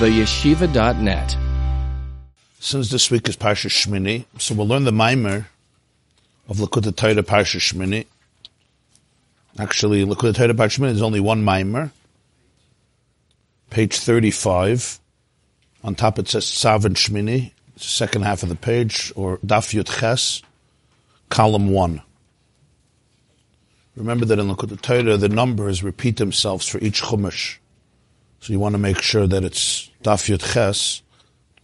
the yeshiva.net. Since this week is Parshah Shemini, so we'll learn the Maimer of Likutei Torah Parshah Shemini. Actually, Likutei Torah Parshah Shemini is only one Maimer. Page 35. On top it says Tzav Shemini. It's the second half of the page, or Daf Yud Ches, column 1. Remember that in Likutei Torah, the numbers repeat themselves for each Chumash. So you want to make sure that it's Daf Yud Ches,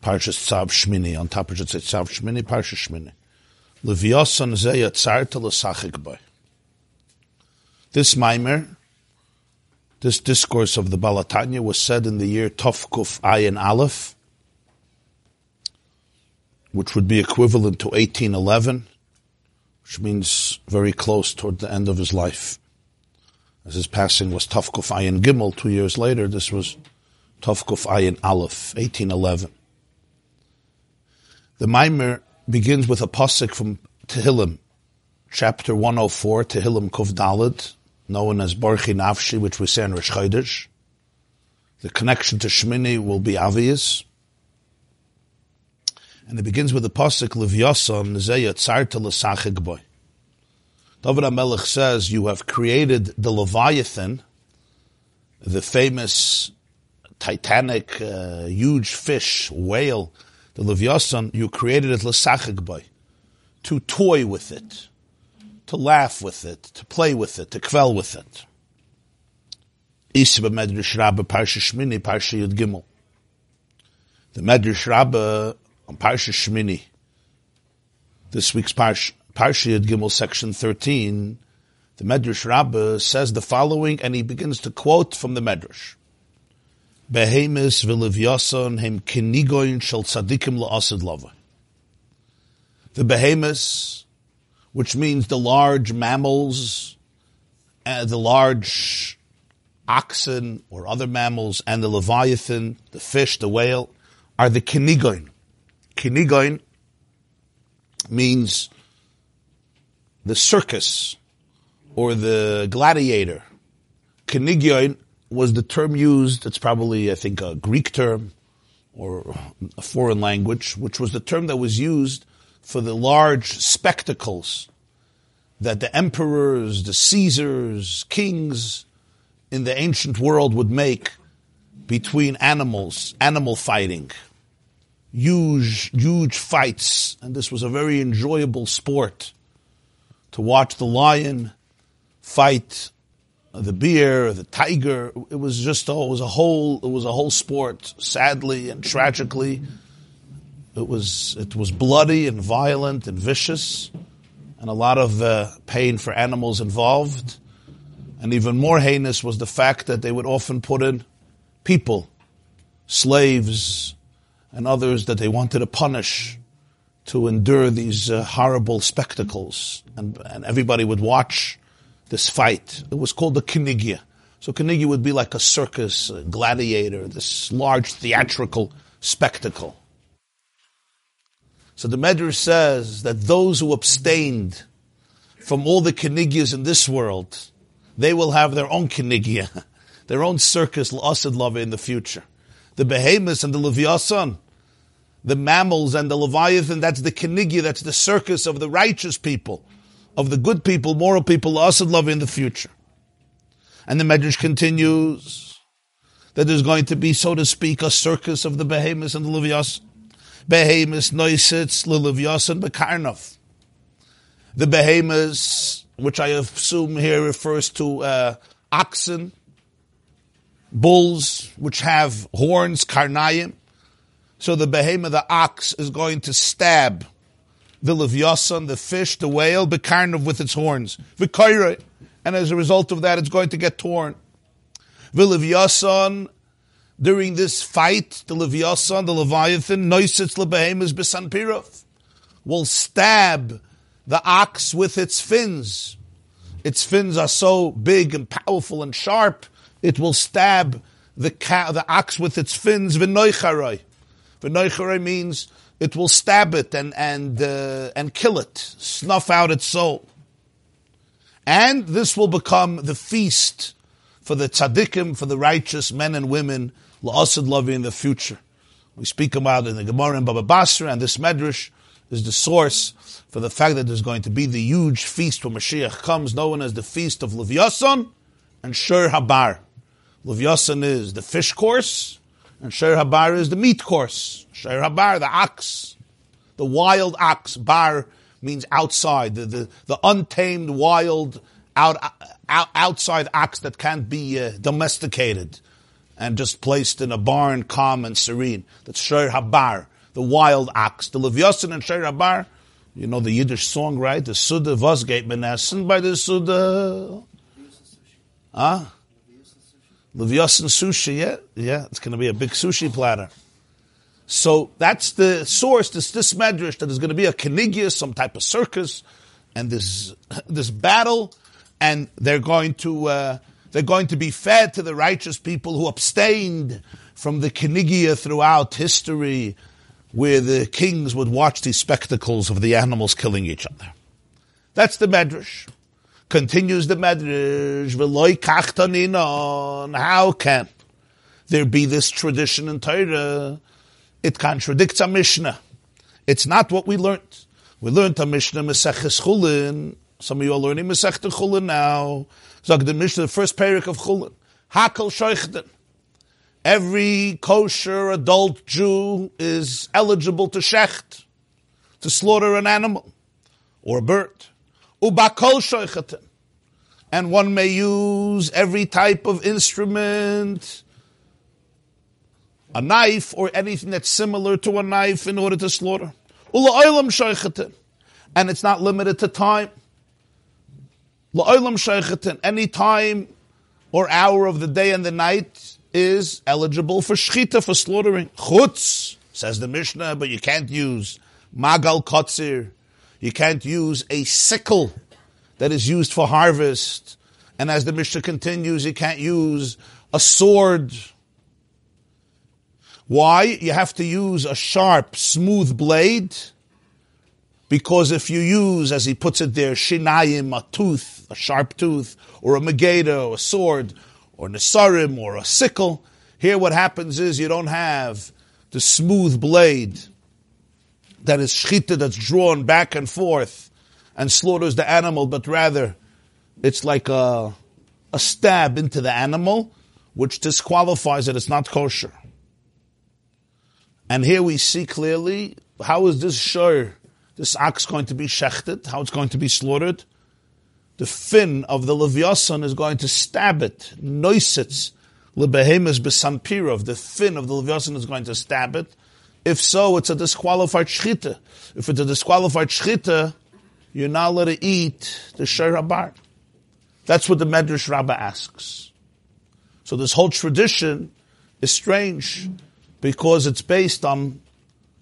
Parshas Tzav Shemini. On top it should say Tzav Shemini, Parshas Shemini. Livyasan ze yatzarta l'sachik bay. This maimer, this discourse of the Baal HaTanya, was said in the year Tovkuf Ayin Aleph, which would be equivalent to 1811, which means very close toward the end of his life. As his passing was Tovkuf Ayin Gimel 2 years later, this was Tovkuf Ayin Aleph, 1811. The Maimer begins with a pasuk from Tehillim, chapter 104, Tehillim Kuf Daled, known as Barchi Nafshi, which we say in Rosh Chodesh. The connection to Shemini will be obvious. And it begins with the pasuk, Livyasan ze yatzarta l'sachik bay. David HaMelech says, you have created the Leviathan, the famous titanic, huge fish, whale, the Livyasan, you created it l'sachik bay, to toy with it, to laugh with it, to play with it, to quell with it. Isi b'Midrash Rabbah, Parshah Shemini, Parshah Yud Gimel. The Midrash Rabbah on Parshah Shemini, this week's Parshah Yud Gimel, section 13, the Midrash Rabbah says the following, and he begins to quote from the Midrash. Behemis v'Livyasan hem kinnigoyin shel tzadikim la'asid lava. The Behemis, which means the large mammals, the large oxen or other mammals, and the Leviathan, the fish, the whale, are the Kinnigoin. Kinnigoin means the circus or the gladiator. Kinnigia was the term used, it's probably, I think, a Greek term or a foreign language, which was the term that was used for the large spectacles that the emperors, the Caesars, kings in the ancient world would make between animals, animal fighting, huge fights. And this was a very enjoyable sport to watch the lion fight the bear, the tiger. It was just, it was a whole sport, sadly and tragically. It was bloody and violent and vicious, and a lot of pain for animals involved. And even more heinous was the fact that they would often put in people, slaves, and others that they wanted to punish to endure these horrible spectacles. And everybody would watch this fight. It was called the Kinnigia. So Kinnigia would be like a circus, a gladiator, this large theatrical spectacle. So the Medrash says that those who abstained from all the Kinnigias in this world, they will have their own Kinnigia, their own circus, l'asad lava, in the future. The Behemoths and the Leviathan, the mammals and the Leviathan, that's the Kinnigia, that's the circus of the righteous people, of the good people, moral people, l'asad lava, in the future. And the Medrash continues that there's going to be, so to speak, a circus of the Behemoths and the Leviathan. Behemis noisitz l'Livyasan b'karnov. The Behemis, which I assume here refers to oxen, bulls, which have horns, karnayim. So the Behemoth, the ox, is going to stab the Livyasan, the fish, the whale, b'karnov, with its horns. V'kairei, and as a result of that, it's going to get torn. V'Livyasan, during this fight, the Livyasan, the Leviathan, noisitz lebehemis b'sanpirov, will stab the ox with its fins. Its fins are so big and powerful and sharp, it will stab the ox with its fins. V'noicharoi. V'noicharoi means it will stab it and kill it, snuff out its soul. And this will become the feast for the tzaddikim, for the righteous men and women, la'asad lavi in the future. We speak about in the Gemara and Baba Basra, and this Medrash is the source for the fact that there's going to be the huge feast when Mashiach comes, known as the Feast of Livyasan and She'er Habar. Livyasan is the fish course, and She'er Habar is the meat course. She'er Habar, the ox, the wild ox. Bar means outside, the untamed, wild, outside ox that can't be domesticated and just placed in a barn, calm and serene. That's She'er Habar, the wild ox. The Livyasan and She'er Habar, you know the Yiddish song, right? The Suda, was geht man essen by the Suda. Huh? Livyasan sushi, yeah, it's going to be a big sushi platter. So that's the source, this medrash, that is going to be a Kinnigia, some type of circus, and this battle, and they're going to be fed to the righteous people who abstained from the Kinnigia throughout history, where the kings would watch these spectacles of the animals killing each other. That's the medrash. Continues the Medrash, V'loi kachtaninon, how can there be this tradition in Torah? It contradicts a Mishnah. It's not what we learned. We learned a Mishnah, Mesech Chulin. Some of you are learning Mesech Chulin now. Zog the Mishnah, the first parak of Chulin. Hakal Sheichten. Every kosher adult Jew is eligible to Shecht, to slaughter an animal or a bird. And one may use every type of instrument, a knife or anything that's similar to a knife in order to slaughter. And it's not limited to time. Any time or hour of the day and the night is eligible for shechita, for slaughtering. Chutz, says the Mishnah, but you can't use magal kotzir. You can't use a sickle that is used for harvest. And as the Mishnah continues, you can't use a sword. Why? You have to use a sharp, smooth blade. Because if you use, as he puts it there, shinayim, a tooth, a sharp tooth, or a megeda, or a sword, or nesarim, or a sickle, here what happens is you don't have the smooth blade that is shechita, that's drawn back and forth and slaughters the animal, but rather it's like a stab into the animal, which disqualifies it. It's not kosher. And here we see clearly, how is this she'er, this ox, going to be shechted, how it's going to be slaughtered? The fin of the Livyasan is going to stab it. Noisitz, lebehemis besampirov, the fin of the Livyasan is going to stab it. If so, it's a disqualified shechita. If it's a disqualified shechita, you're not allowed to eat the She'er Habar. That's what the Midrash Rabbah asks. So this whole tradition is strange because it's based on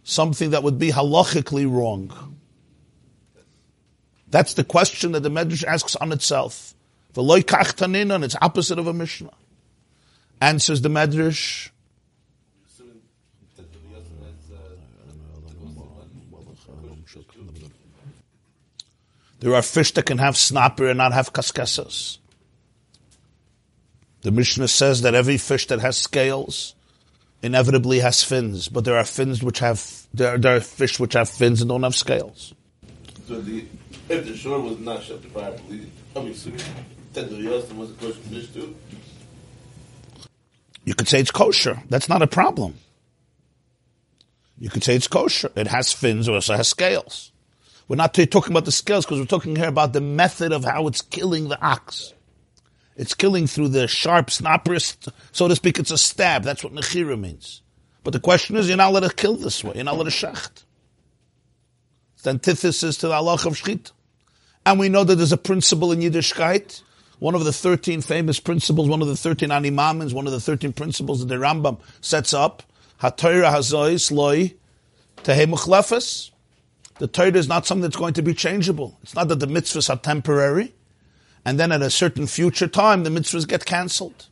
something that would be halachically wrong. That's the question that the Midrash asks on itself. V'loi kachtanin, and it's opposite of a Mishnah. Answers the Midrash. There are fish that can have snapper and not have kaskesas. The Mishnah says that every fish that has scales inevitably has fins, but there are fish which have fins and don't have scales. So if the shore was not shechted properly, then the Livyasan was a kosher fish too? You could say it's kosher. That's not a problem. You could say it's kosher. It has fins, or also has scales. We're not talking about the scales because we're talking here about the method of how it's killing the ox. It's killing through the sharp snapper, so to speak. It's a stab. That's what nechira means. But the question is, you're not allowed to kill this way. You're not allowed to shecht. It's the antithesis to the halach of shechit. And we know that there's a principle in Yiddishkeit, one of the 13 famous principles, one of the 13 animamins, one of the 13 principles that the Rambam sets up. HaTorah hazois loi tehei muchlefes. The Torah is not something that's going to be changeable. It's not that the mitzvahs are temporary, and then at a certain future time, the mitzvahs get cancelled.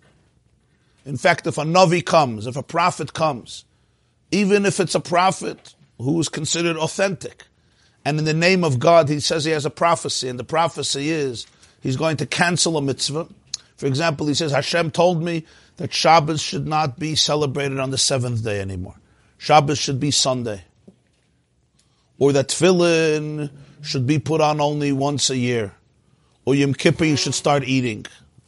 In fact, if a Navi comes, if a prophet comes, even if it's a prophet who is considered authentic, and in the name of God, he says he has a prophecy, and the prophecy is he's going to cancel a mitzvah, For example, he says, Hashem told me that Shabbos should not be celebrated on the seventh day anymore. Shabbos should be Sunday. Or that tefillin should be put on only once a year. Or Yom Kippur, you should start eating.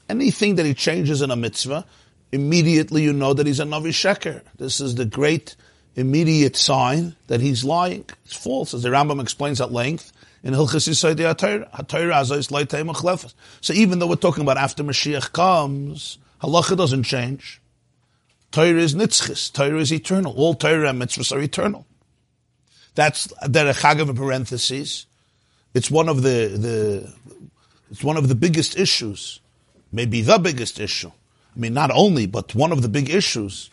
Anything that he changes in a mitzvah, immediately you know that he's a Navi Sheker. This is the great immediate sign that he's lying. It's false, as the Rambam explains at length in Hilchos Yisodei HaTorah. So even though we're talking about after Mashiach comes, halacha doesn't change. Torah is nitzchis. Torah is eternal. All Torah and mitzvahs are eternal. That's the Chagav in parentheses. It's one of the biggest issues. Maybe the biggest issue. I mean, not only, but one of the big issues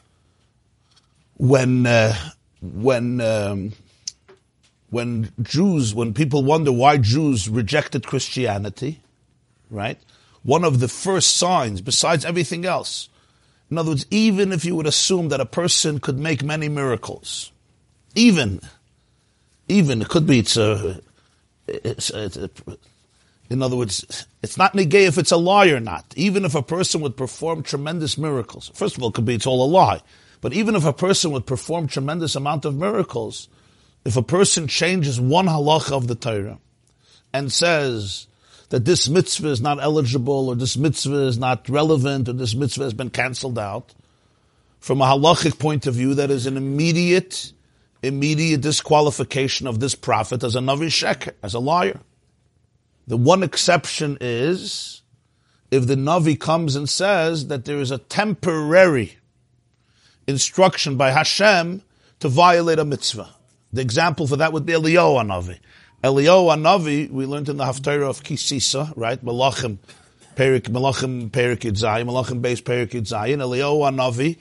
when people wonder why Jews rejected Christianity, right? One of the first signs, besides everything else. In other words, even if you would assume that a person could make many miracles, in other words, it's not negay if it's a lie or not. Even if a person would perform tremendous miracles, first of all, it could be it's all a lie. But even if a person would perform tremendous amount of miracles, if a person changes one halacha of the Torah and says that this mitzvah is not eligible or this mitzvah is not relevant or this mitzvah has been canceled out, from a halachic point of view, that is an immediate disqualification of this prophet as a Navi Sheker, as a liar. The one exception is if the Navi comes and says that there is a temporary instruction by Hashem to violate a mitzvah. The example for that would be Eliyahu Navi. Eliyahu Navi, we learned in the Haftarah of Kisisa, right? Melachim Perik Yitzayin, Melachim Beis Perik Yitzayin. Eliyahu Navi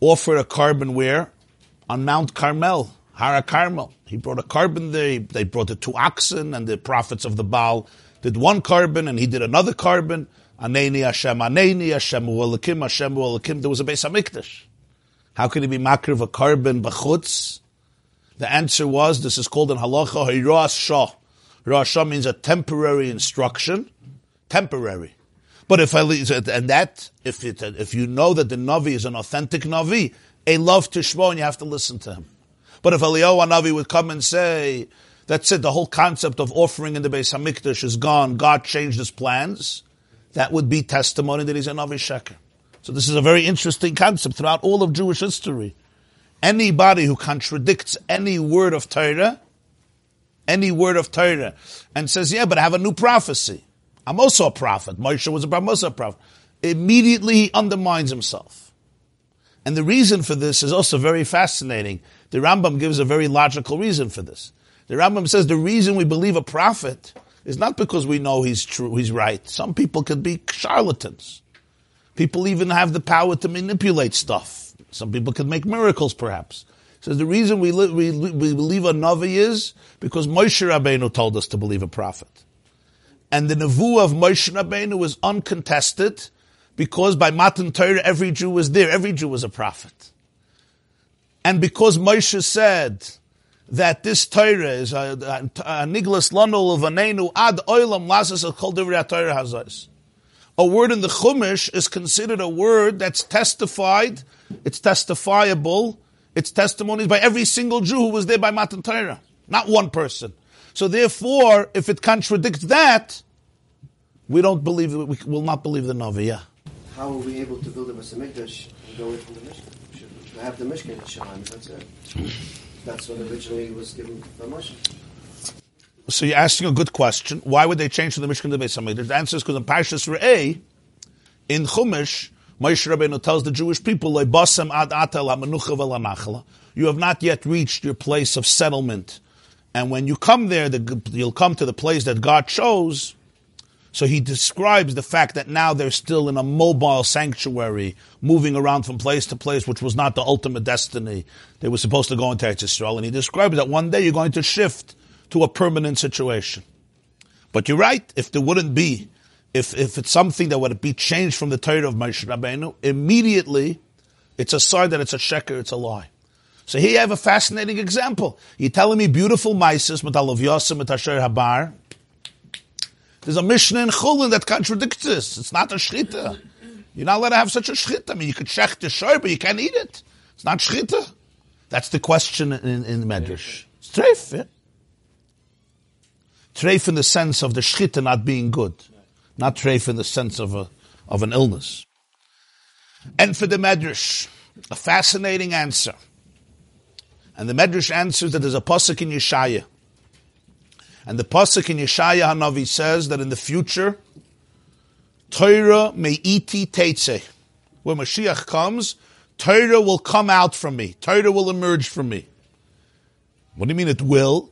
offered a korban where? On Mount Carmel, Har HaCarmel. He brought a korban there. They brought the two oxen, and the prophets of the Baal did one korban, and he did another korban. Aneni Hashem U'elakim. There was a Beis HaMikdash. How could he be makriv a korban b'chutz? The answer was, this is called in halacha, Hiras Shah. Hiras Shah means a temporary instruction. Temporary. But if you know that the Navi is an authentic Navi, a love to Shmo, and you have to listen to him. But if Eliyahu Navi would come and say, that's it, the whole concept of offering in the Beis HaMikdash is gone, God changed his plans, that would be testimony that he's a Navi Sheker. So this is a very interesting concept throughout all of Jewish history. Anybody who contradicts any word of Torah, and says, yeah, but I have a new prophecy. I'm also a prophet. Moshe was a prophet. Immediately he undermines himself. And the reason for this is also very fascinating. The Rambam gives a very logical reason for this. The Rambam says the reason we believe a prophet is not because we know he's true, he's right. Some people could be charlatans. People even have the power to manipulate stuff. Some people could make miracles, perhaps. He says the reason we believe a Navi is because Moshe Rabbeinu told us to believe a prophet. And the Nevuah of Moshe Rabbeinu is uncontested, because by Matan Torah, every Jew was there. Every Jew was a prophet. And because Moshe said that this Torah is a niglas lanol vanenu ad oilam lasas kol divrei Torah hazos. A word in the Chumash is considered a word that's testified, it's testifiable, it's testimonies by every single Jew who was there by Matan Torah. Not one person. So therefore, if it contradicts that, we will not believe the Navi, yeah. How were we able to build a Beis HaMikdash and go away from the Mishkan? We should have the Mishkan in Shalim, that's it. That's what originally was given by Moshe. So you're asking a good question. Why would they change from the Mishkan to the Beis HaMikdash? The answer is because in Parshas Re'eh, in Chumash, Moshe Rabbeinu tells the Jewish people, you have not yet reached your place of settlement. And when you come there, you'll come to the place that God chose. So he describes the fact that now they're still in a mobile sanctuary, moving around from place to place, which was not the ultimate destiny. They were supposed to go into Eretz Yisrael, and he describes that one day you're going to shift to a permanent situation. But you're right, if it's something that would be changed from the Torah of Moshe Rabbeinu, immediately it's a sign that it's a sheker, it's a lie. So here you have a fascinating example. You're telling me beautiful maises, mit Livyasan, mit She'er Habar, There's a Mishnah in Chulin that contradicts this. It's not a shechita. You're not allowed to have such a shechita. I mean, you could shecht the shor, but you can't eat it. It's not shechita. That's the question in Medrash. It's treif, yeah? Treif in the sense of the shechita not being good. Not treif in the sense of an illness. And for the Medrash, a fascinating answer. And the Medrash answers that there's a pasuk in Yeshaya. And the pasuk in Yeshaya Hanavi says that in the future, Torah me'iti teitzeh. When Mashiach comes, Torah will come out from me. Torah will emerge from me. What do you mean it will?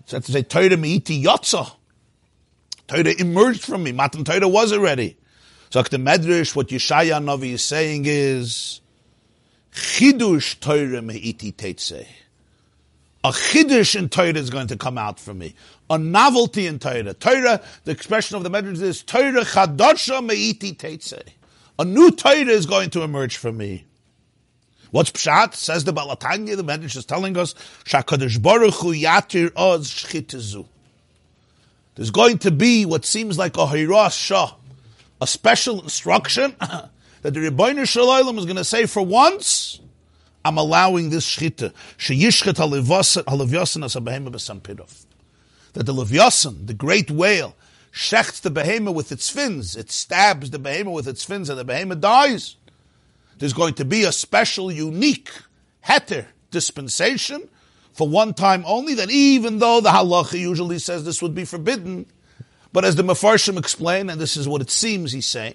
It's to say Torah me'iti yotza. Torah emerged from me. Matan Torah was already. So the Medrash, what Yeshaya Hanavi is saying is, Chidush Torah me'iti teitzeh. A chiddush in Torah is going to come out from me. A novelty in Torah. Torah, the expression of the Medrash is, Torah chadasha me'iti teitzeh. A new Torah is going to emerge from me. What's pshat? Says the Baal HaTanya, the Medrash is telling us, Shakadosh Baruch Hu yatir oz shchitazu. There's going to be what seems like a hirasha, a special instruction that the Ribbono Shel Olam is going to say for once, I'm allowing this shechita. Sheyishchet ha-Livyasan as ha-behema b'sampirov. That the Livyasan, the great whale, shechts the behema with its fins. It stabs the behema with its fins and the behema dies. There's going to be a special, unique, heter dispensation for one time only, that even though the halacha usually says this would be forbidden, but as the Mefarshim explain, and this is what it seems he's saying,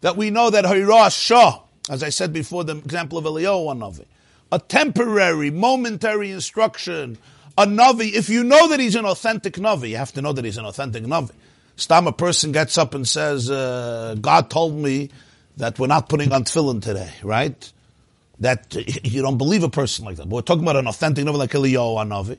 that we know that Hiras Shah, as I said before, the example of Eliyahu Navi, a temporary, momentary instruction. A Navi, if you know that he's an authentic Navi, you have to know that he's an authentic Navi. Stam, a person gets up and says, God told me that we're not putting on tefillin today, right? That you don't believe a person like that. But we're talking about an authentic Navi like Eliyahu Navi.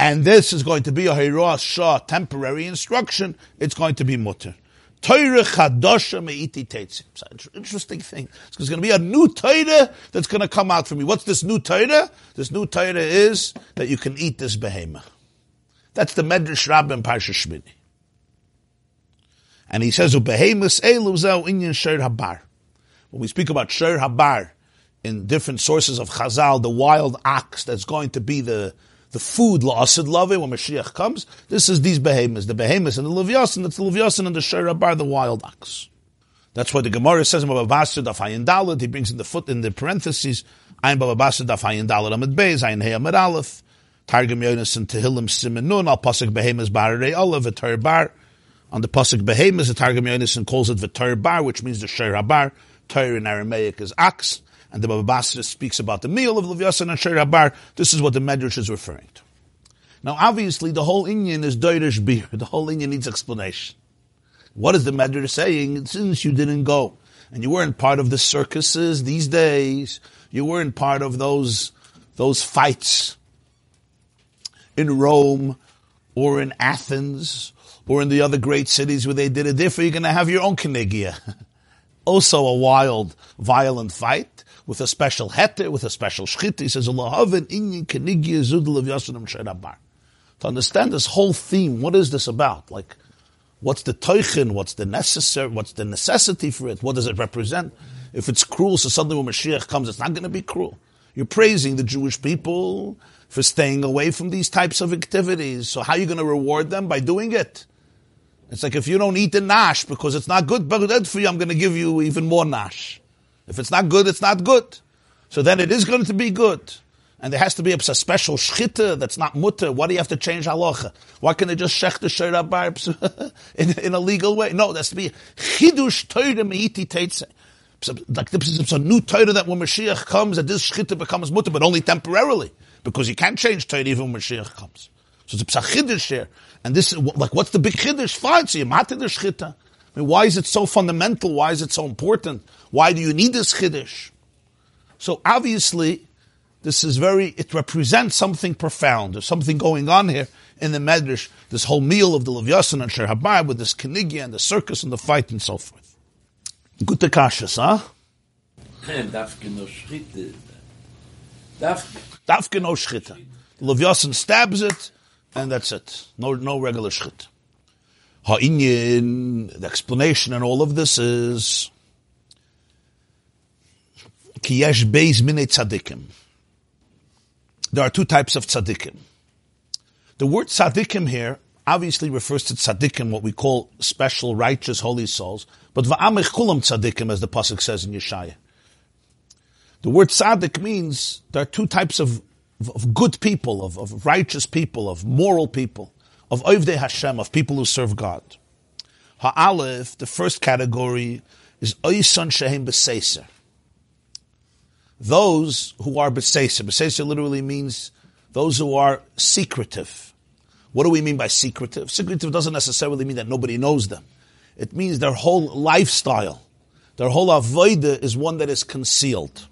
And this is going to be a Hiras Shah, temporary instruction. It's going to be mutter. Torah chadasha me'iti teitzim. It's an interesting thing. It's going to be a new Torah that's going to come out from me. What's this new Torah? This new Torah is that you can eat this behema. That's the Midrash Rabbah in Parshah Shemini. And he says, Behemis elu zeh inyan She'er Habar. When we speak about She'er Habar in different sources of Chazal, the wild ox that's going to be the food, la'asid love, when Mashiach comes, this is these behemoths, the behemoths and the Livyasan, that's the Livyasan and the She'er Habar, the wild ox. That's why the Gemara says in Baba Basra daf ayin daled, he brings in the foot, in the parentheses, ayin Baba Basra daf ayin daled amid beis, ayin hey amid aleph, targum yonis and Tehillim simen nun, al pasuk behemoths bararei olav, v'ter bar, on the pasuk behemoths, the targum yonis and calls it v'ter bar, which means the She'er Habar, ter in Aramaic is ox. And the Baba Basra speaks about the meal of Livyasan and She'er Habar. This is what the Medrash is referring to. Now, obviously, the whole Inyan is Doirish beer. The whole Inyan needs explanation. What is the Medrash saying? Since you didn't go, and you weren't part of the circuses these days, you weren't part of those fights in Rome or in Athens or in the other great cities where they did it. Therefore, you're going to have your own Kinnigia. Also a wild, violent fight. With a special heter, with a special shechita, he says, to understand this whole theme, what is this about? Like, what's the toichin? What's the necessary? What's the necessity for it? What does it represent? If it's cruel, so suddenly when Mashiach comes, it's not going to be cruel. You're praising the Jewish people for staying away from these types of activities. So how are you going to reward them? By doing it. It's like if you don't eat the nash because it's not good for you, I'm going to give you even more nash. If it's not good, it's not good. So then it is going to be good. And there has to be a special shechita that's not mutter. Why do you have to change halacha? Why can't they just shech the She'er Habar in a legal way? No, that's to be chidush Torah me'iti teitzeh. Like this is a new Torah that when Mashiach comes, that this shechita becomes mutter, but only temporarily. Because you can't change Torah even when Mashiach comes. So it's a chidush here. And this is like, what's the big chidush? Fine, so you matter the shechita. I mean, why is it so fundamental? Why is it so important? Why do you need this chiddush? So obviously, it represents something profound. There's something going on here in the Medrash, this whole meal of the Livyasan and She'er Habar with this Kinnigia and the circus and the fight and so forth. Gute kashas, huh? Dafke no shchita. The Livyasan stabs it, and that's it. No regular shchita. Ha'inyin, the explanation and all of this is ki yesh beis minei tzadikim. There are two types of tzadikim. The word tzadikim here obviously refers to tzadikim, what we call special, righteous, holy souls, but va'amich kulam tzadikim, as the pasuk says in Yeshaya. The word tzadik means there are two types of good people, of righteous people, of moral people, of Ovdei Hashem, of people who serve God. Ha'alef, the first category, is Oisan Shehem B'Seiser. Those who are B'Seiser. B'Seiser literally means those who are secretive. What do we mean by secretive? Secretive doesn't necessarily mean that nobody knows them. It means their whole lifestyle, their whole avodah is one that is concealed.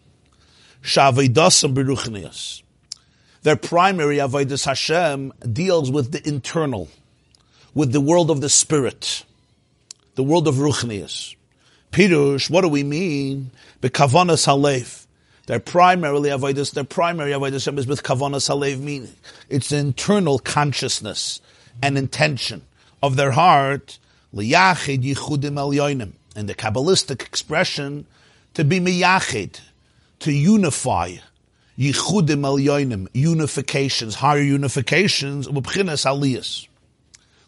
Sha'avodasim B'Ruchnias. Their primary avodas Hashem deals with the internal, with the world of the spirit, the world of ruchnias. Pirush, what do we mean? B'kavanas halev. Their primary avodas Hashem is with kavanas halev, meaning it's the internal consciousness and intention of their heart. Liyachid yichudim elyonim, and the Kabbalistic expression to be miyachid, to unify. Yichudim elyonim, unifications, higher unifications, ubchines aliyas.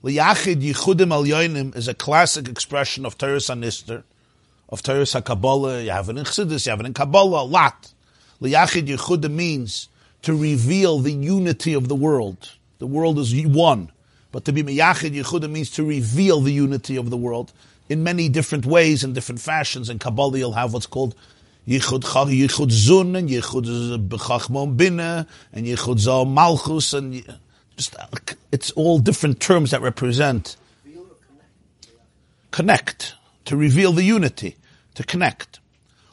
Liyachid yichudim elyonim is a classic expression of Teres HaNister, of Teres HaKabbalah. You have it in Chassidus, you have it in Kabbalah, a lot. Liyachid yichudim means to reveal the unity of the world. The world is one. But to be miyachid yichudim means to reveal the unity of the world in many different ways, in different fashions. In Kabbalah you'll have what's called Yichud Zun, and Yichud B'Chachmon Bina, and Yichud Zal Malchus, and just, it's all different terms that represent connect, to reveal the unity, to connect.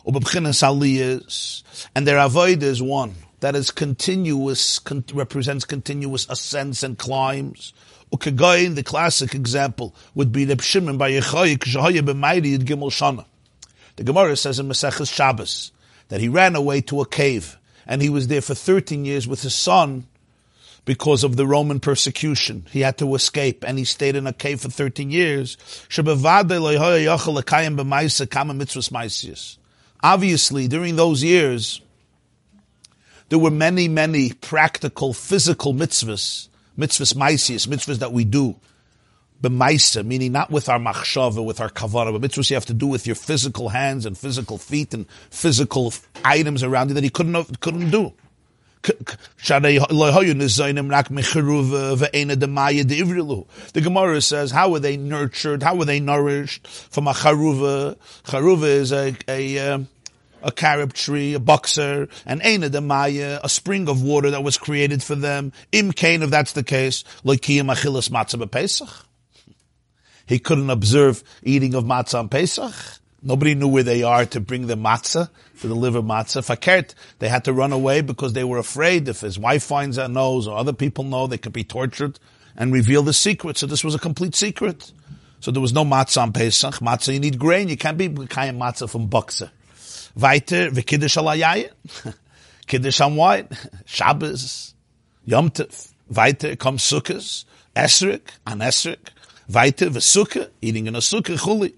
Ubabchinas Aliyas, and their avodah is one that is continuous, represents continuous ascents and climbs. Ukagayin, the classic example would be Reb Shimon by Yechayik Shahaya B'Mayri Gimel Shana. The Gemara says in Maseches Shabbos that he ran away to a cave and he was there for 13 years with his son because of the Roman persecution. He had to escape and he stayed in a cave for 13 years. Obviously, during those years, there were many, many practical, physical mitzvahs that we do. B'maisa, meaning not with our machshava, with our kavana, but mitzvahs you have to do with your physical hands and physical feet and physical items around you that he couldn't do. The Gemara says, how were they nurtured? How were they nourished? From a charuva. Charuva is a carob tree, a boxer, an Eina Damaya, a spring of water that was created for them. Im Kain, if that's the case, Loikiyim Achilas Matzah B'Pesach. He couldn't observe eating of matzah on Pesach. Nobody knew where they are to bring the matzah, to deliver matzah. Fakert, they had to run away because they were afraid if his wife finds out, knows, or other people know, they could be tortured and reveal the secret. So this was a complete secret. So there was no matzah on Pesach. Matzah, you need grain. You can't be b'kayim matzah from boxer. Weiter, v'kiddush alayayah. Kiddush on white. Shabbos. Yom Tov. Weiter, comes sukkahs. Esrik, an esrik. Vaita v'sukkah, eating in a sukkah, chuli.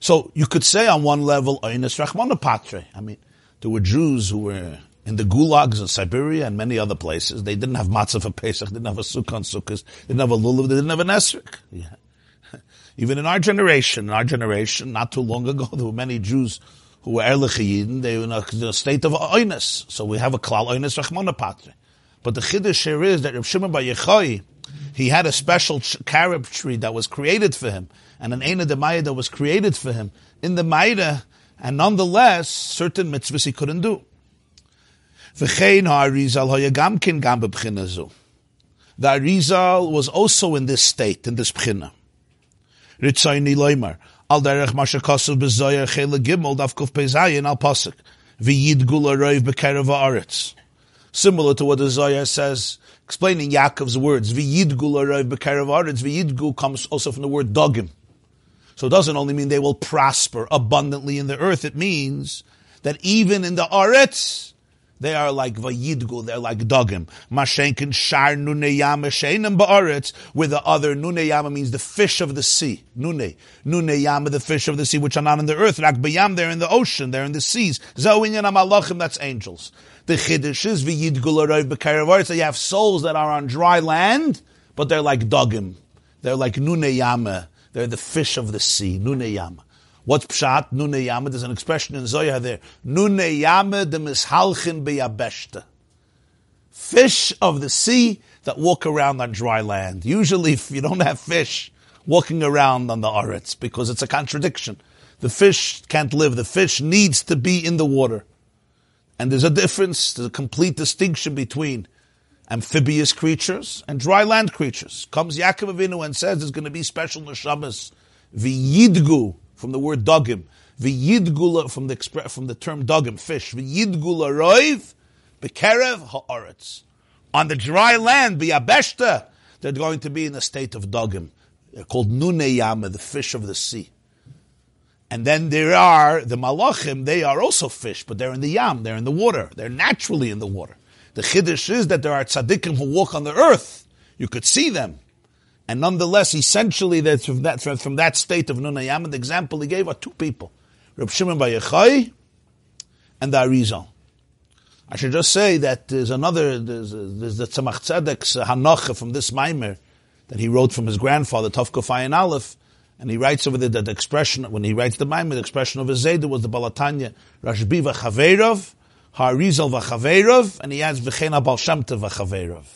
So you could say on one level, Oynes Rachmana Patre. I mean, there were Jews who were in the gulags in Siberia and many other places. They didn't have matzah for Pesach, didn't have a sukkah on sukkahs, didn't have a lulav, they didn't have an esrik. Yeah. Even in our generation, not too long ago, there were many Jews who were erlichiyidin. They were in a state of oynes. So we have a klal Oynes Rachmana Patre. But the chiddush here is that Reb Shimon Bar Yochai, he had a special carob tree that was created for him, and an Eina D'Mayah that was created for him in the Maida, and nonetheless, certain mitzvahs he couldn't do. The Arizal was also in this state, in this pchina. Ritzayni Loimar, Al Derech Mashakasu Bezoyer Chele Gimel Davkuf Pezayin Al Pasuk, V'yid Gula Roiv B'Kerev Ha'aretz. Similar to what the Zohar says, explaining Yaakov's words, V'yidgu l'rov b'kerev ha'aretz. V'yidgu comes also from the word dogim. So it doesn't only mean they will prosper abundantly in the earth, it means that even in the aretz, They are like vayidgu, they're like dogim. Mashenkin shar nuneyama sheinem ba'aretz, where the other nuneyama means the fish of the sea. Nuneyama, the fish of the sea, which are not in the earth. Rak bayam, they're in the ocean, they're in the seas. Zawinyan amalachim, that's angels. The chiddush is vayidgu l'rov b'karav aretz, so you have souls that are on dry land, but they're like dogim. They're like nuneyama. They're the fish of the sea, nuneyama. What's pshat? Nuneyama. There's an expression in Zoya there. Nuneyama de mishalchin beyabeshta. Fish of the sea that walk around on dry land. Usually if you don't have fish walking around on the aretz, because it's a contradiction. The fish can't live. The fish needs to be in the water. And there's a difference, there's a complete distinction between amphibious creatures and dry land creatures. Comes Yaakov Avinu and says there's going to be special neshamas. V'yidgu. From the word dogim, v'yidgula from the term dogim, fish, v'yidgula roiv b'kerev ha'aretz. On the dry land, b'yabeshta, they're going to be in a state of dogim. They're called nuneyama, the fish of the sea. And then there are the malachim, they are also fish, but they're in the yam, they're in the water, they're naturally in the water. The chiddush is that there are tzaddikim who walk on the earth. You could see them. And nonetheless, essentially, that's from that state of Nunayama, the example he gave are two people, Reb Shimon Bar Yochai and the Arizal. I should just say that there's the Tzemach Tzedek's Hanocha from this Maimer that he wrote from his grandfather, Tov Kuf Ayin Aleph, and he writes over there that the expression, when he writes the Maimer, the expression of his Zayda was the Baal HaTanya, Rashbi v'chaveirov, Ha'arizal v'chaveirov, and he adds v'chein HaBaal Shem Tov v'chaveirov.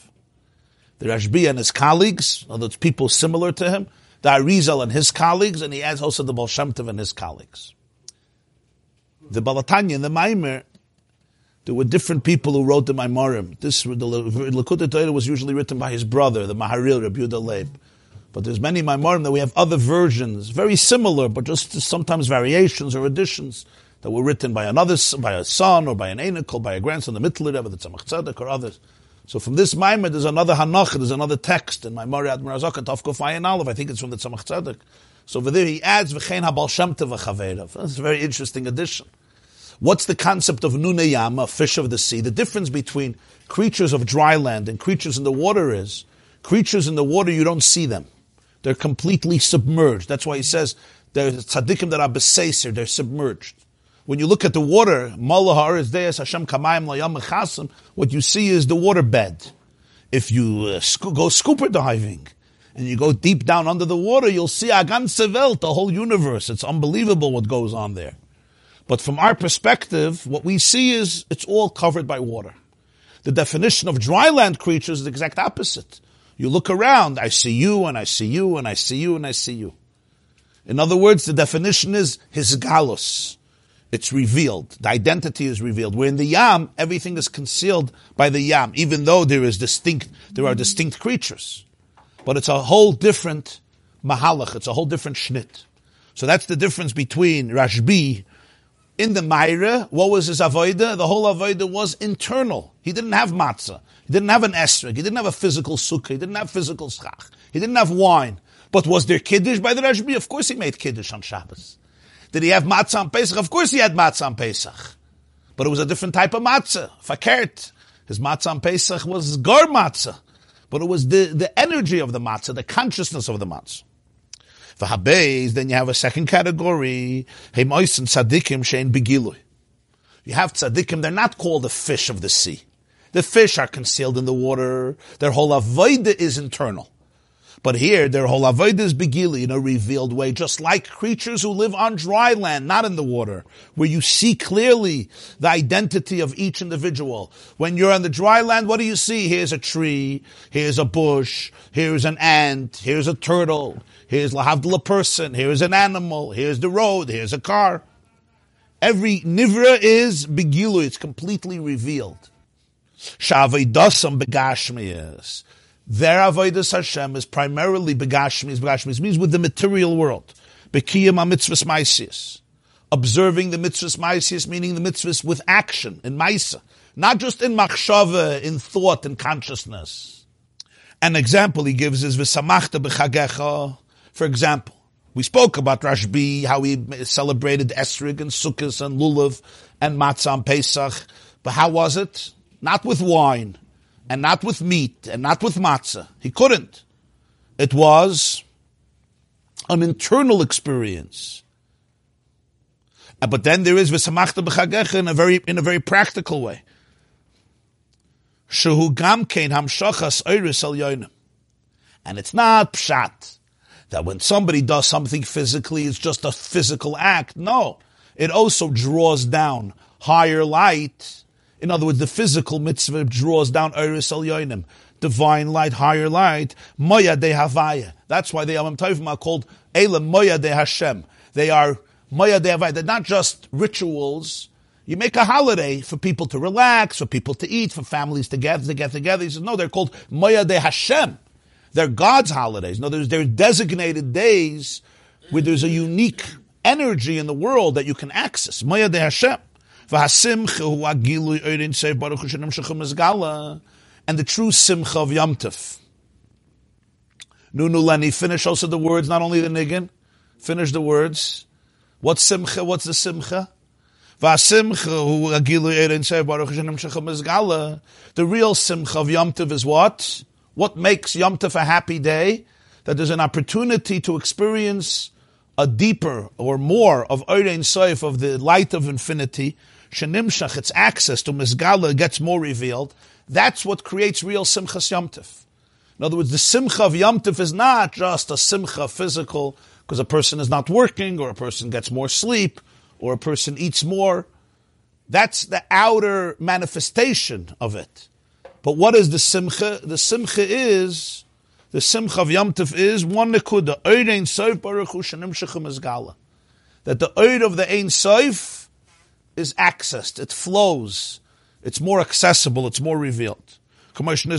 The Rashbi and his colleagues, although people similar to him, the Arizal and his colleagues, and he adds also the Baal Shem Tov and his colleagues. The Baal HaTanya and the Maimer, there were different people who wrote the Maimarim. The Likutei Torah was usually written by his brother, the Maharil, Reb Yehuda Leib. But there's many Maimarim that we have other versions, very similar, but just sometimes variations or additions that were written by another, by a son, or by an Einik, or by a grandson, the Mittler Rebbe, the Tzemach Tzedek, or others. So from this Maimer, there's another Hanoch, there's another text in Maimer Ad Merazaka, Tov Kuf Ayin Aleph, I think it's from the Tzemach Tzedek. So over there he adds, V'chein HaBaal Shem Tov v'chaveirav. That's a very interesting addition. What's the concept of Nuneyama, fish of the sea? The difference between creatures of dry land and creatures in the water is, creatures in the water, you don't see them. They're completely submerged. That's why he says, they're tzaddikim that are b'seiser, they're submerged. When you look at the water, what you see is the water bed. If you go scuba diving and you go deep down under the water, you'll see the whole universe. It's unbelievable what goes on there. But from our perspective, what we see is it's all covered by water. The definition of dry land creatures is the exact opposite. You look around, I see you, and I see you, and I see you, and I see you. In other words, the definition is hisgalus. It's revealed. The identity is revealed. Where in the Yam, everything is concealed by the Yam, even though there are distinct creatures. But it's a whole different mahalach. It's a whole different shnit. So that's the difference between Rashbi in the Maira. What was his avodah? The whole avodah was internal. He didn't have matzah. He didn't have an esrog. He didn't have a physical sukkah. He didn't have physical schach. He didn't have wine. But was there kiddush by the Rashbi? Of course he made kiddush on Shabbos. Did he have matzah on Pesach? Of course he had matzah on Pesach. But it was a different type of matzah. Fakert. His matzah on Pesach was gar matzah. But it was the energy of the matzah, the consciousness of the matzah. V'habeis, then you have a second category. Heimois and tzaddikim shein begilui. You have tzaddikim, they're not called the fish of the sea. The fish are concealed in the water. Their whole avodah is internal. But here, their whole avodah is begili, in a revealed way, just like creatures who live on dry land, not in the water, where you see clearly the identity of each individual. When you're on the dry land, what do you see? Here's a tree, here's a bush, here's an ant, here's a turtle, here's lahavdil a person, here's an animal, here's the road, here's a car. Every nivra is begili, it's completely revealed. Shavidasam begashmiyas. Their avodas Hashem is primarily begashmis. Begashmis means with the material world. Bekiyam ha-mitzvahs ma'asiyos. Observing the mitzvahs ma'asiyos, meaning the mitzvahs with action, in ma'isa. Not just in machshava, in thought, in consciousness. An example he gives is v'samachta b'chagecha. For example, we spoke about Rashbi, how he celebrated Esrig and Sukkos and Lulav and Matzah and Pesach. But how was it? Not with wine, and not with meat, and not with matzah. He couldn't. It was an internal experience. But then there is v'samachta b'chagecha in a very practical way. Shehu gamkein hamshachas oiris al yonim. And it's not pshat that when somebody does something physically, it's just a physical act. No, it also draws down higher light. In other words, the physical mitzvah draws down oiris al yonim, divine light, higher light. Moya de havaya. That's why the Yom Tovim are called Elam Moya de Hashem. They are Moya de Havaya. They're not just rituals. You make a holiday for people to relax, for people to eat, for families to get together. He says, no, they're called Moya de Hashem. They're God's holidays. No, there's designated days where there's a unique energy in the world that you can access. Moya de Hashem. And the true simcha of Yom Tov. Nunu Leni, finish also the words, not only the niggin. Finish the words. What's simcha? What's the simcha? The real simcha of Yom Tov is what? What makes Yom Tov a happy day? That there's an opportunity to experience a deeper or more of Oirein Soif, of the light of infinity. Shenimshach, its access to Mizgala gets more revealed. That's what creates real simchas Yom Tov. In other words, the simcha of Yom Tov is not just a simcha physical, because a person is not working, or a person gets more sleep, or a person eats more. That's the outer manifestation of it. But what is the simcha? The simcha of Yom Tov is one nekuda, Oid Ein Sof Baruch Hu Shenimshach Mizgala. That the Oid of the Ein Sof is accessed, it flows, it's more accessible, it's more revealed. Comes the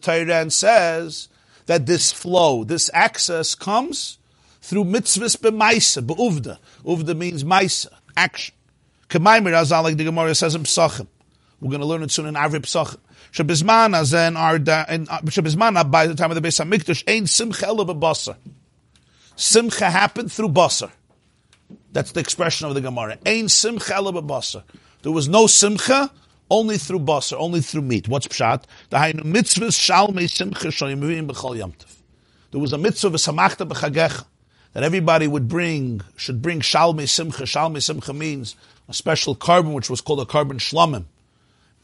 Torah and says that this flow, this access comes through mitzvahs b'maisa, b'uvda. Uvda means maisa, action. Like the Gemara says in Pesachim. We're going to learn it soon in Arvi Pesachim. Shebizmana, by the time of the Beis HaMikdash, ain simcha ela b'basar. Simcha happened through basar. That's the expression of the Gemara. Ain simcha ela b'basar. There was no simcha, only through basar, only through meat. What's pshat? There was a mitzvah v'samachta b'chagecha that everybody should bring Shalmei Simcha. Shalmei Simcha means a special carbon, which was called a carbon shlamim.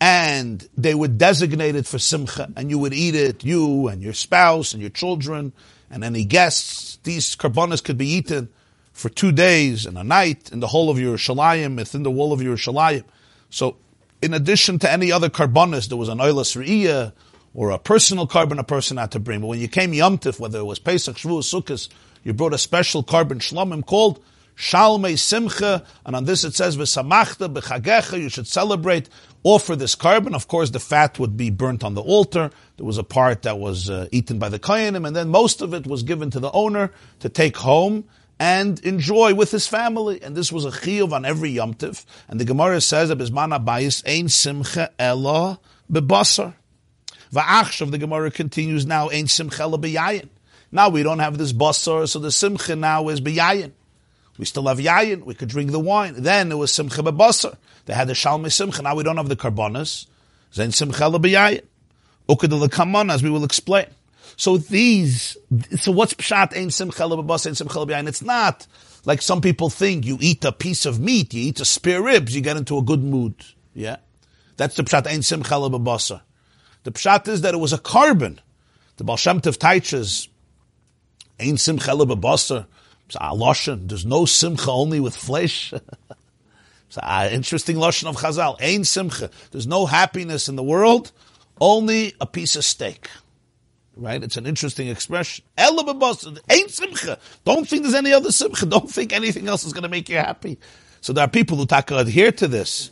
And they would designate it for simcha, and you would eat it, you and your spouse and your children and any guests. These carbonas could be eaten for 2 days and a night in the whole of Yerushalayim, within the wall of Yerushalayim. So, in addition to any other karbonos, there was an oilas re'iyah, or a personal carbon a person had to bring. But when you came Yom Tov, whether it was Pesach, Shavuos, Sukkos, you brought a special carbon shlomim called Shalmei Simcha, and on this it says, V'samachta b'chagecha, you should celebrate, offer this carbon. Of course, the fat would be burnt on the altar. There was a part that was eaten by the kohenim, and then most of it was given to the owner to take home and enjoy with his family. And this was a chiyuv on every Yom Tov. And the Gemara says, Abizman Abayis, Ein Simcha Ela Bebasar. Va'achshav, the Gemara continues now, Ein Simcha Ela B'yayin. Now we don't have this basar, so the simcha now is B'yayin. We still have yayin, we could drink the wine. Then it was Simcha B'basar. They had the Shalmei Simcha, now we don't have the karbonas. Ein Simcha Ela B'yayin. Ukadil Kaman, as we will explain. So what's pshat? Ein simcha ela b'basar, ein simcha ela b'yayin. It's not like some people think. You eat a piece of meat, you eat a spare ribs, you get into a good mood. Yeah, that's the pshat. Ein simcha ela b'basar. The pshat is that it was a carbon. The Baal Shem Tov teaches ein simcha ela b'basar. It's a lashon. There's no simcha, only with flesh. It's an interesting lashon of Chazal. Ein simcha. There's no happiness in the world, only a piece of steak. Right? It's an interesting expression. Ela b'basar, ain't simcha. Don't think there's any other simcha. Don't think anything else is going to make you happy. So there are people who taka adhere to this.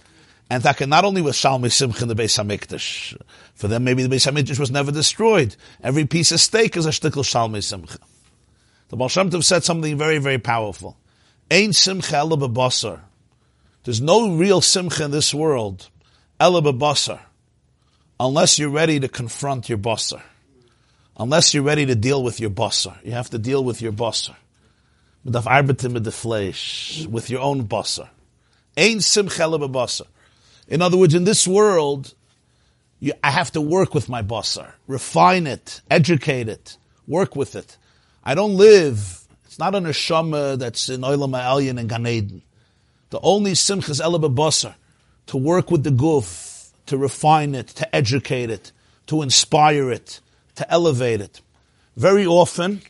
And taka not only with Shalmei Simcha in the Beis HaMikdash. For them, maybe the Beis HaMikdash was never destroyed. Every piece of steak is a shtickle Shalmei Simcha. The Baal Shem Tov said something very, very powerful. Ain't simcha ela b'basar. There's no real simcha in this world, ela b'basar, unless you're ready to confront your basar. Unless you're ready to deal with your basar. You have to deal with your basar. with your own basar. Ein simcha le b'basar. In other words, in this world, I have to work with my basar, refine it, educate it, work with it. I don't live. It's not a neshama that's in Olam Ha'alyin and Gan Eden. The only simcha is ele b'basar, to work with the guf, to refine it, to educate it, to inspire it, to elevate it. Very often,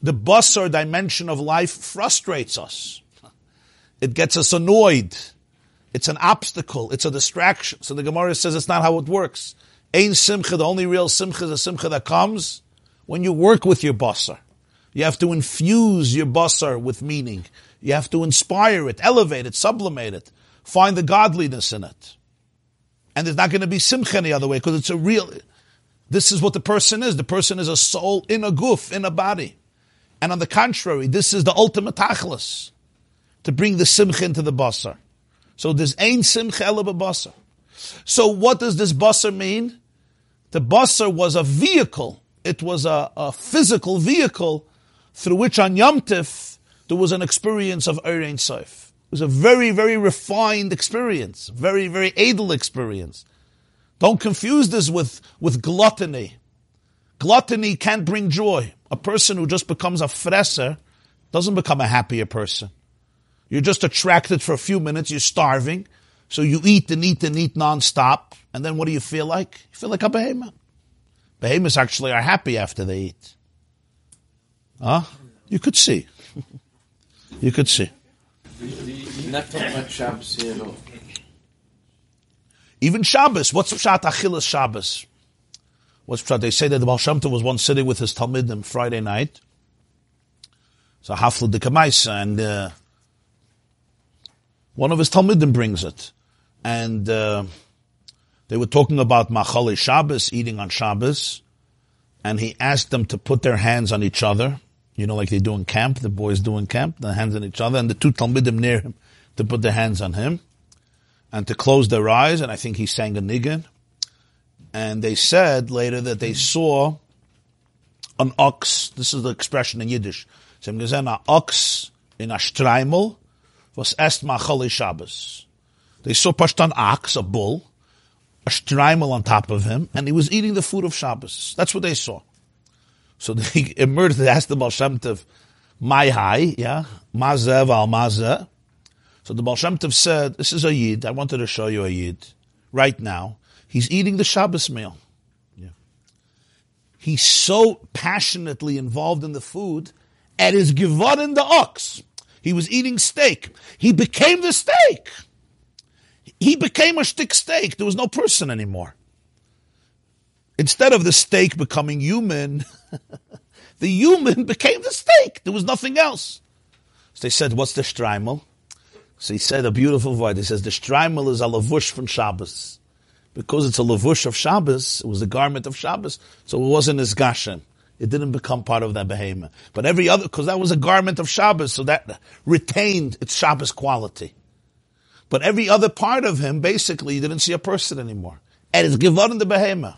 the basar dimension of life frustrates us. It gets us annoyed. It's an obstacle. It's a distraction. So the Gemara says it's not how it works. Ein simcha, the only real simcha is a simcha that comes when you work with your basar. You have to infuse your basar with meaning. You have to inspire it, elevate it, sublimate it. Find the godliness in it. And there's not going to be simcha any other way, because it's a real... This is what the person is. The person is a soul in a guf, in a body. And on the contrary, this is the ultimate tachlis, to bring the simcha into the basar. So there's ein simcha ela b'basar. So what does this basar mean? The basar was a vehicle. It was a physical vehicle through which on Yom Tov there was an experience of Or Ein Sof. It was a very, very refined experience, very, very edel experience. Don't confuse this with gluttony. Gluttony can't bring joy. A person who just becomes a fresser doesn't become a happier person. You're just attracted for a few minutes, you're starving, so you eat and eat and eat nonstop, and then what do you feel like? You feel like a behemoth. Behemoths actually are happy after they eat. Huh? You could see. You could see. You're not talking about Shabbos here at all. Even Shabbos. What's Pshat Achilas Shabbos? What's Pshat? They say that the Baal Shem Tov was once sitting with his Talmidim Friday night. So Hafla de Kamaisa, and one of his Talmidim brings it. And they were talking about Machali Shabbos, eating on Shabbos. And he asked them to put their hands on each other. You know, like they do in camp, the boys do in camp, their hands on each other, and the two Talmidim near him to put their hands on him and to close their eyes, and I think he sang a niggun. And they said later that they saw an ox, this is the expression in Yiddish, so I'm gesehen an ox in a streimel was est machali Shabbos. They saw pashtan ox, a bull, a streimel on top of him, and he was eating the food of Shabbos. That's what they saw. So they emerged, they asked the Baal Shem Tov, my high, yeah, mazeh val mazeh. So the Baal Shem Tov said, this is a Yid, I wanted to show you a Yid. Right now, he's eating the Shabbos meal. Yeah. He's so passionately involved in the food, at his gevoren the ox. He was eating steak. He became the steak. He became a shtick steak. There was no person anymore. Instead of the steak becoming human, the human became the steak. There was nothing else. So they said, what's the streimel? So he said a beautiful word. He says, the streimel is a lavush from Shabbos. Because it's a lavush of Shabbos, it was the garment of Shabbos, so it wasn't his gashem. It didn't become part of that behemoth. But every other, because that was a garment of Shabbos, so that retained its Shabbos quality. But every other part of him, basically, you didn't see a person anymore. And it's given the behemoth.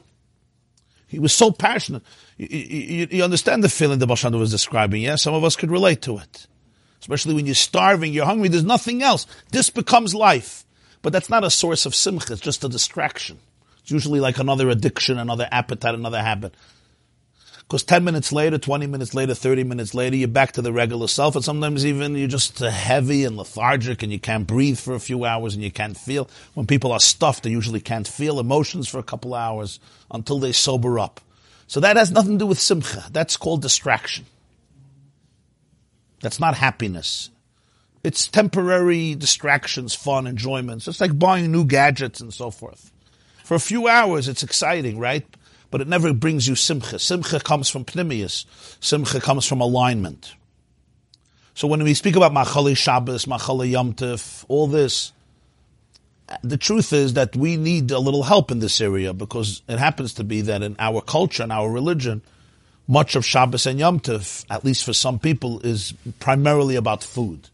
He was so passionate. You understand the feeling that Baal Shem Tov was describing, yeah? Some of us could relate to it. Especially when you're starving, you're hungry, there's nothing else. This becomes life. But that's not a source of simcha, it's just a distraction. It's usually like another addiction, another appetite, another habit. Because 10 minutes later, 20 minutes later, 30 minutes later, you're back to the regular self, and sometimes even you're just heavy and lethargic, and you can't breathe for a few hours, and you can't feel. When people are stuffed, they usually can't feel emotions for a couple hours until they sober up. So that has nothing to do with simcha. That's called distraction. That's not happiness. It's temporary distractions, fun, enjoyments. It's like buying new gadgets and so forth. For a few hours, it's exciting, right? But it never brings you simcha. Simcha comes from pnimius. Simcha comes from alignment. So when we speak about machali Shabbos, machali Yom Tov, all this, the truth is that we need a little help in this area, because it happens to be that in our culture and our religion, much of Shabbos and Yom Tov, at least for some people, is primarily about food.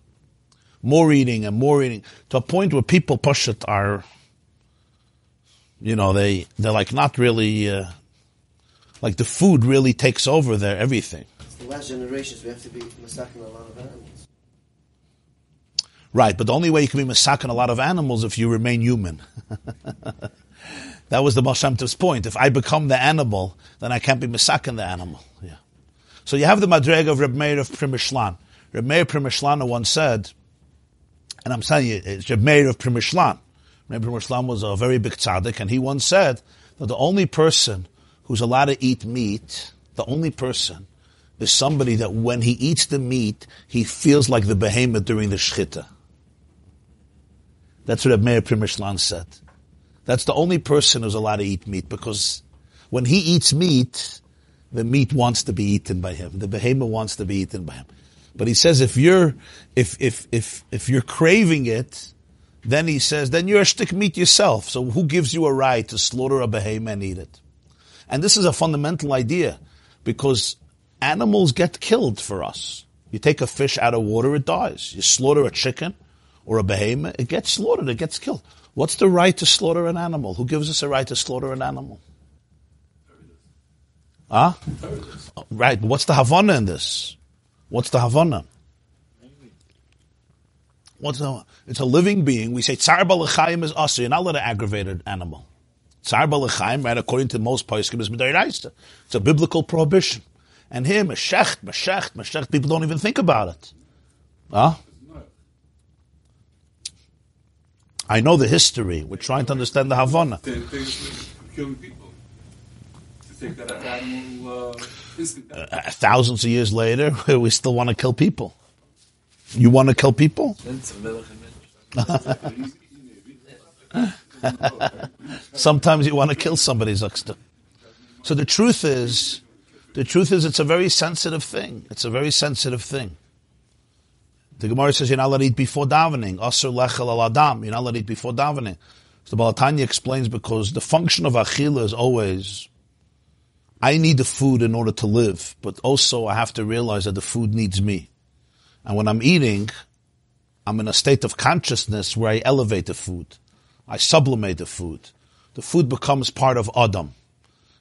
More eating and more eating, to a point where people push it are, you know, they're like not really... like the food really takes over their everything. the last generations, we have to be masakin a lot of animals. Right, but the only way you can be masakin a lot of animals if you remain human. That was the Baal Shem Tov's point. If I become the animal, then I can't be masakin the animal. Yeah. So you have the madrega of Reb Meir of Premishlan. Reb Meir of Premishlan once said, and I'm telling you, it's Reb Meir of Premishlan. Reb Meir of Premishlan was a very big tzaddik, and he once said that the only person who's allowed to eat meat, the only person, is somebody that when he eats the meat, he feels like the behemoth during the shechita. That's what Reb Meir of Premishlan said. That's the only person who's allowed to eat meat, because when he eats meat, the meat wants to be eaten by him. The behemoth wants to be eaten by him. But he says if you're craving it, then he says, then you're a shtick meat yourself. So who gives you a right to slaughter a behemoth and eat it? And this is a fundamental idea, because animals get killed for us. You take a fish out of water, it dies. You slaughter a chicken or a behemoth, it gets slaughtered, it gets killed. What's the right to slaughter an animal? Who gives us a right to slaughter an animal? Huh? Right, but what's the Havana in this? What's the Havana? It's a living being. We say Tsar Balachayim is us, so you're not allowed to aggravate an animal. Tsar Balachayim, right, according to most poskim, is Midaraisa. It's a biblical prohibition. And here, Meshach, people don't even think about it. Huh? I know the history. We're trying to understand the Havana. Killing people. To take that animal. Thousands of years later, we still want to kill people. You want to kill people? Sometimes you want to kill somebody. So the truth is, it's a very sensitive thing. It's a very sensitive thing. The Gemara says you're not allowed to eat before davening. Asur lechel al adam. You're not allowed to eat before davening. So the Baal HaTanya explains, because the function of achila is always, I need the food in order to live, but also I have to realize that the food needs me. And when I'm eating, I'm in a state of consciousness where I elevate the food. I sublimate the food. The food becomes part of Adam,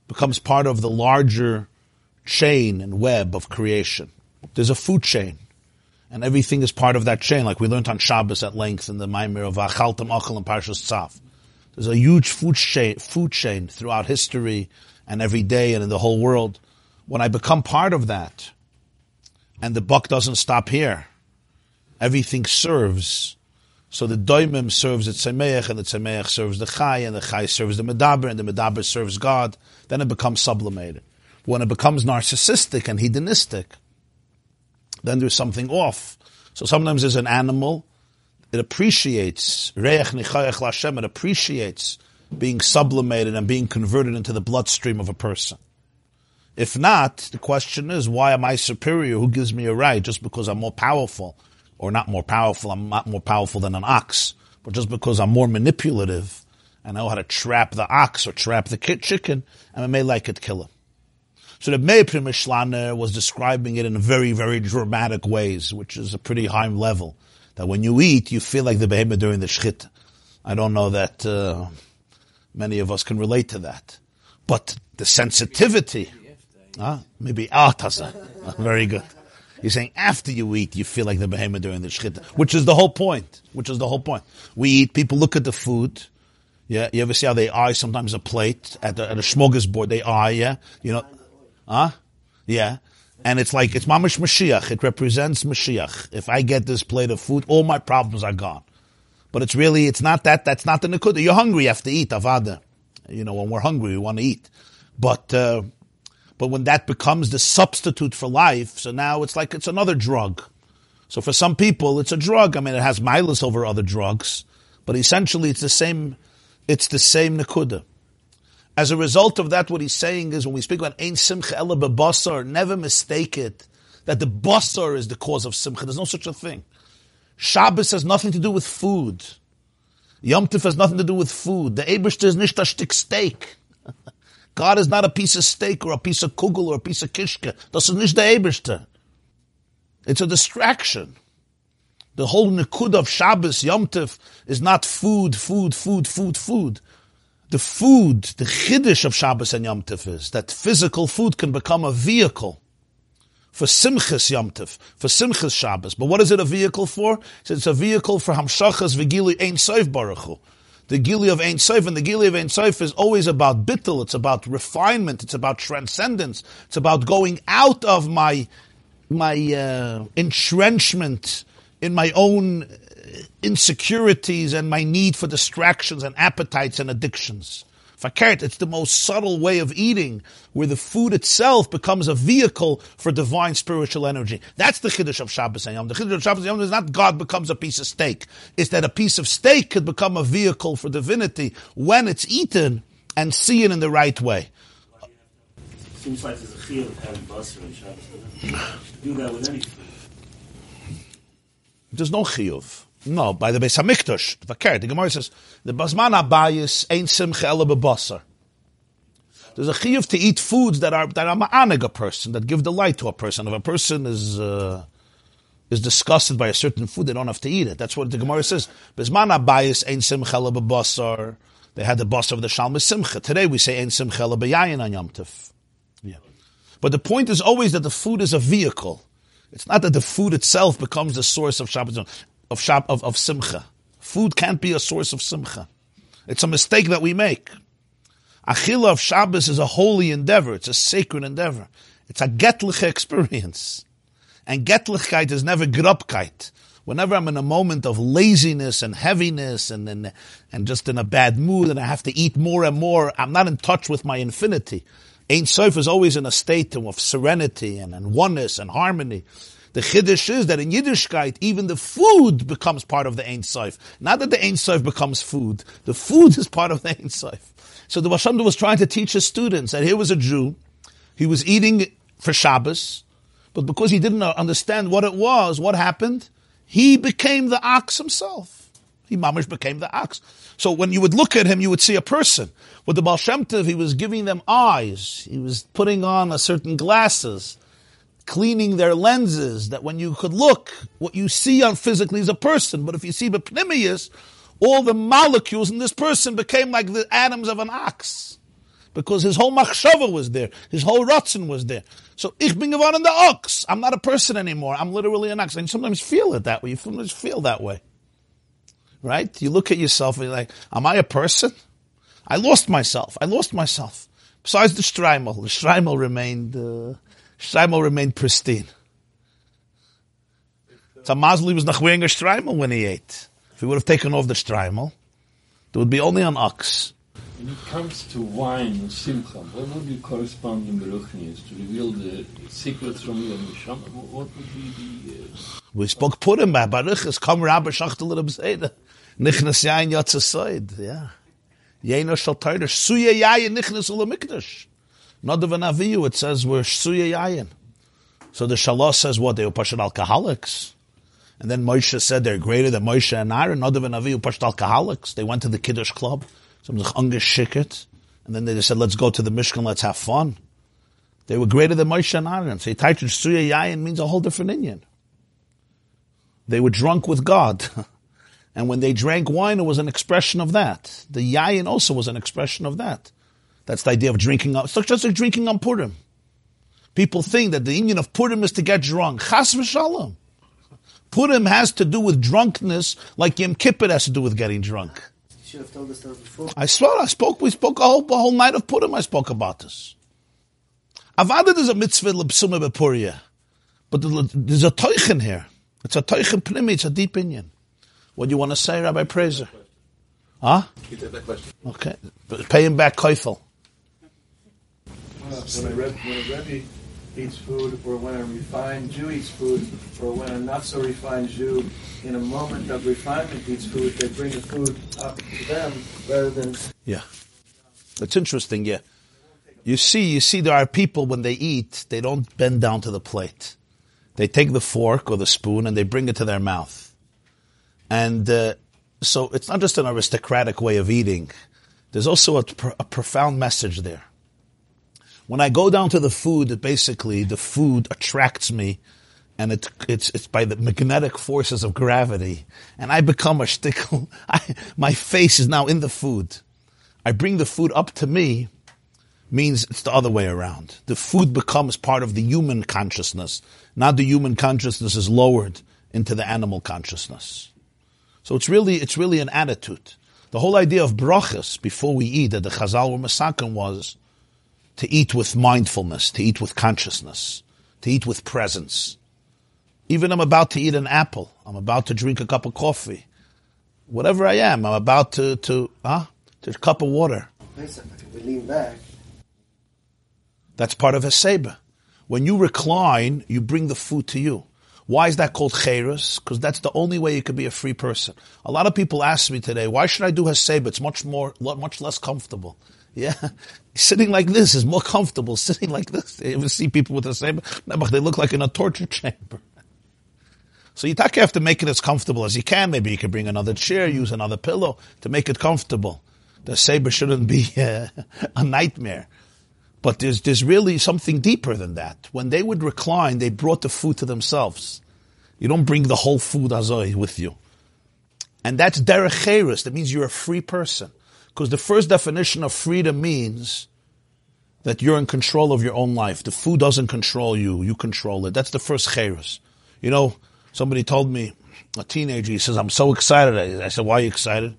becomes part of the larger chain and web of creation. There's a food chain, and everything is part of that chain, like we learned on Shabbos at length in the Maimer of Achaltam Achal and Parshas Tzav. There's a huge food chain throughout history and every day and in the whole world. When I become part of that, and the buck doesn't stop here. Everything serves. So the doimim serves the tzemeich, and the tzemeich serves the chai, and the chai serves the medaber, and the medaber serves God. Then it becomes sublimated. When it becomes narcissistic and hedonistic, then there's something off. So sometimes there's an animal, it appreciates, reich nichayach l'Hashem, it appreciates being sublimated and being converted into the bloodstream of a person. If not, the question is, why am I superior? Who gives me a right? Just because I'm more powerful, or not more powerful, I'm not more powerful than an ox, but just because I'm more manipulative and I know how to trap the ox or trap the chicken, and I may like it, kill him. So the Meir of Premishlan was describing it in very, very dramatic ways, which is a pretty high level, that when you eat, you feel like the behemoth during the shechita. I don't know that many of us can relate to that. But the sensitivity... Maybe Taza. Very good. He's saying after you eat, you feel like the behemoth during the shechita, which is the whole point. We eat, people look at the food. Yeah, you ever see how they eye sometimes a plate at a smorgasbord? They eye, yeah? You know, yeah. And it's like, it's mamash Mashiach. It represents Mashiach. If I get this plate of food, all my problems are gone. But it's really, it's not that, that's not the nekuda. You're hungry, you have to eat, avada. You know, when we're hungry, we want to eat. But when that becomes the substitute for life, so now it's like it's another drug. So for some people, it's a drug. I mean, it has milas over other drugs, but essentially it's the same nekuda. As a result of that, what he's saying is, when we speak about ein simcha ela bebasar, never mistake it, that the basar is the cause of simcha. There's no such a thing. Shabbos has nothing to do with food. Yom Tov has nothing to do with food. The Eibishter is nicht a shtick steak. God is not a piece of steak or a piece of kugel or a piece of kishka. Das ist nicht der Eibishter. It's a distraction. The whole nekud of Shabbos, Yom Tov, is not food. The food, the chiddush of Shabbos and Yom Tov is that physical food can become a vehicle for Simchas Yom Tov, for Simchas Shabbos. But what is it a vehicle for? It's a vehicle for Hamshachas V'Gili Ein Sof Baruch Hu. The Gili of Ein Sof, and the Gili of Ein Sof is always about bittul, it's about refinement, it's about transcendence, it's about going out of my entrenchment in my own insecurities and my need for distractions and appetites and addictions. Fakert, it's the most subtle way of eating, where the food itself becomes a vehicle for divine spiritual energy. That's the Chiddush of Shabbos and Yom. The Chiddush of Shabbos and Yom is not God becomes a piece of steak. It's that a piece of steak could become a vehicle for divinity when it's eaten and seen in the right way. Seems like there's a chiyuv of having basra in Shabbos. You can do that with any food. There's no chiyuv. No, by the Beis HaMikdash, the Gemara says, the Basman Abayis Ein Simcha Ela B'Basar. There's a chiyuv to eat foods that are ma'anig a person, that give delight to a person. If a person is disgusted by a certain food, they don't have to eat it. That's what the Gemara says. Basman Abayis Ein Simcha Ela B'Basar. They had the basar of the Shalmei Simcha. Today we say Ein Simcha Ela B'Yayin on Yom Tov. Yeah. But the point is always that the food is a vehicle. It's not that the food itself becomes the source of Shabbos. Of simcha. Food can't be a source of simcha. It's a mistake that we make. Achila of Shabbos is a holy endeavor. It's a sacred endeavor. It's a getliche experience. And getlichkeit is never grubkeit. Whenever I'm in a moment of laziness and heaviness and just in a bad mood and I have to eat more and more, I'm not in touch with my infinity. Ein Sof is always in a state of serenity and oneness and harmony. The chiddush is that in Yiddishkeit, even the food becomes part of the Ein Sof. Not that the Ein Sof becomes food. The food is part of the Ein Sof. So the Baal HaTanya was trying to teach his students that here was a Jew. He was eating for Shabbos. But because he didn't understand what it was, what happened? He became the ox himself. He mamish became the ox. So when you would look at him, you would see a person. With the Baal Shem Tov, he was giving them eyes. He was putting on a certain glasses, cleaning their lenses, that when you could look, what you see on physically is a person. But if you see bepnimius, all the molecules in this person became like the atoms of an ox. Because his whole machshava was there. His whole ratzon was there. So, ich bin geworden the ox. I'm not a person anymore. I'm literally an ox. And you sometimes feel it that way. You sometimes feel that way. Right? You look at yourself and you're like, am I a person? I lost myself. I lost myself. Besides the shtraimel. The shtraimel remained... Shtraimel remained pristine. So Mazel, he was not wearing a Shtraimel when he ate. If he would have taken off the Shtraimel, there would be only an ox. When it comes to wine and Simcha, what would you correspond in Beruchnius to reveal the secrets from your Neshama? What would be the... We spoke Purim by Baruchas, Kom Rabba Shachtel Reb Zeda, Nichnas Yayin Yatzasoid, yeah. Yeino Shal Tordish, Suya Yayin Nichnas Ula Mikdash. Nadav and Aviyu, it says, we're Shsuya Yayin. So the Shalos says what? They were Pashad alcoholics. And then Moshe said they're greater than Moshe and Aaron. Nadav and Aviyu, Pashad alcoholics. They went to the Kiddush Club. Some Ungeschickt. And then they just said, let's go to the Mishkan, let's have fun. They were greater than Moshe and Aaron. So Yitaitu Shsuya Yayin means a whole different Indian. They were drunk with God. And when they drank wine, it was an expression of that. The Yayin also was an expression of that. That's the idea of drinking. It's just like drinking on Purim. People think that the union of Purim is to get drunk. Chas v'shalom. Purim has to do with drunkenness, like Yom Kippur has to do with getting drunk. You should have told us that before. We spoke a whole night of Purim. I spoke about this. Avada is a mitzvah l'psuma b'puria, but there's a toichen here. It's a toichen pnimi. It's a deep union. What do you want to say, Rabbi Praiser? Huh? You take that question. Okay, pay him back koifel. When a Rebbe eats food, or when a refined Jew eats food, or when a not-so-refined Jew in a moment of refinement eats food, they bring the food up to them rather than... Yeah. That's interesting, yeah. You see, there are people, when they eat, they don't bend down to the plate. They take the fork or the spoon and they bring it to their mouth. And so it's not just an aristocratic way of eating. There's also a profound message there. When I go down to the food, it basically the food attracts me, and it's by the magnetic forces of gravity, and I become a shtickl. My face is now in the food. I bring the food up to me, means it's the other way around. The food becomes part of the human consciousness. Not the human consciousness is lowered into the animal consciousness. So it's really an attitude. The whole idea of brachas before we eat, that the Chazal were Masakin, was to eat with mindfulness, to eat with consciousness, to eat with presence. Even I'm about to eat an apple, I'm about to drink a cup of coffee, whatever I am, I'm about to a cup of water. We lean back. That's part of Haseba. When you recline, you bring the food to you. Why is that called Cheres? Because that's the only way you could be a free person. A lot of people ask me today, why should I do Haseba? It's much less comfortable. Yeah, sitting like this is more comfortable. Sitting like this, you ever see people with Haseba? They look like in a torture chamber. So you have to make it as comfortable as you can. Maybe you can bring another chair, use another pillow to make it comfortable. The Haseba shouldn't be a nightmare. But there's really something deeper than that. When they would recline, they brought the food to themselves. You don't bring the whole food azoi with you. And that's derech cheres. That means you're a free person. Because the first definition of freedom means that you're in control of your own life. The food doesn't control you. You control it. That's the first cheres. You know, somebody told me, a teenager, he says, I'm so excited. I said, why are you excited?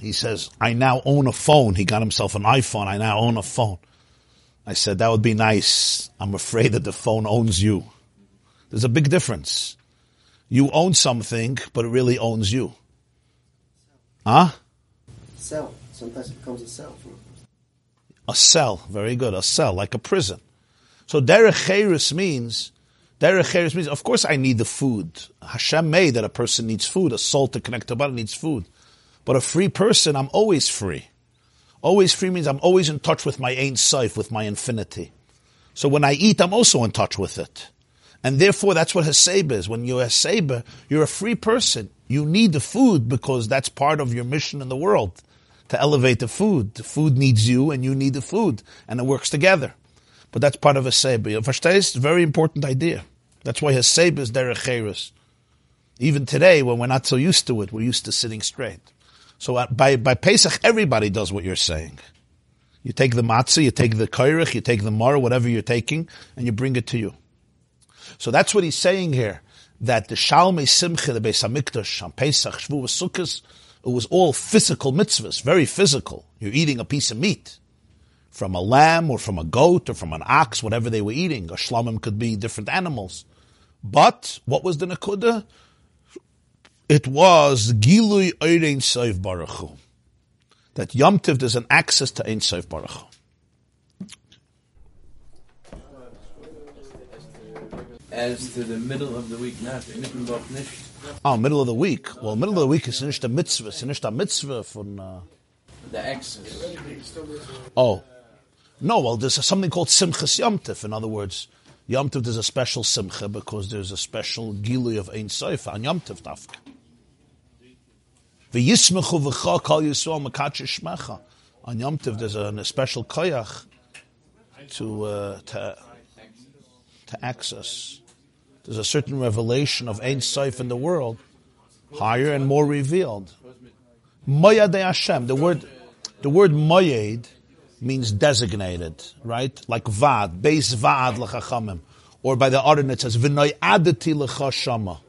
He says, I now own a phone. He got himself an iPhone. I now own a phone. I said, that would be nice. I'm afraid that the phone owns you. There's a big difference. You own something, but it really owns you. Huh? Cell. Sometimes it becomes a cell. A cell. Very good. A cell, like a prison. So derech cheres means, of course I need the food. Hashem made that a person needs food. A soul to connect to God needs food. But a free person, I'm always free. Always free means I'm always in touch with my Ein Sof, with my infinity. So when I eat, I'm also in touch with it. And therefore, that's what Haseba is. When you're Haseba, you're a free person. You need the food because that's part of your mission in the world, to elevate the food. The food needs you and you need the food. And it works together. But that's part of Haseba. Verstehst? It's a very important idea. That's why Haseba is derech cheres. Even today, when we're not so used to it, we're used to sitting straight. So by Pesach, everybody does what you're saying. You take the matzah, you take the koirich, you take the mar, whatever you're taking, and you bring it to you. So that's what he's saying here, that the Shalmei Simcha, the Beis HaMikdash, on Pesach, Shavuos, Sukkos, it was all physical mitzvahs, very physical. You're eating a piece of meat from a lamb or from a goat or from an ox, whatever they were eating. A shlamim could be different animals. But what was the nekuda? It was Gilui Ein Sof Baruch Hu. That Yom Tov there's an access to Ein Sof Baruch Hu. As to the middle of the week, not anything about Nisht. Oh, middle of the week. Well, middle of the week is Nisht a mitzvah. It's Nisht a mitzvah from the access. Oh. No, well, there's something called Simchas Yom Tov. In other words, Yom Tov there's a special Simcha because there's a special Gilui of Ein Sof on Yom Tov Tafka. On Yom Tov, there's a special koyach to access. There's a certain revelation of Ein Sof in the world, higher and more revealed. Moyadei Hashem. The word moyed means designated, right? Like vad, beis vad l'chachamim, or by the Aron it says v'noyadati l'cha shama.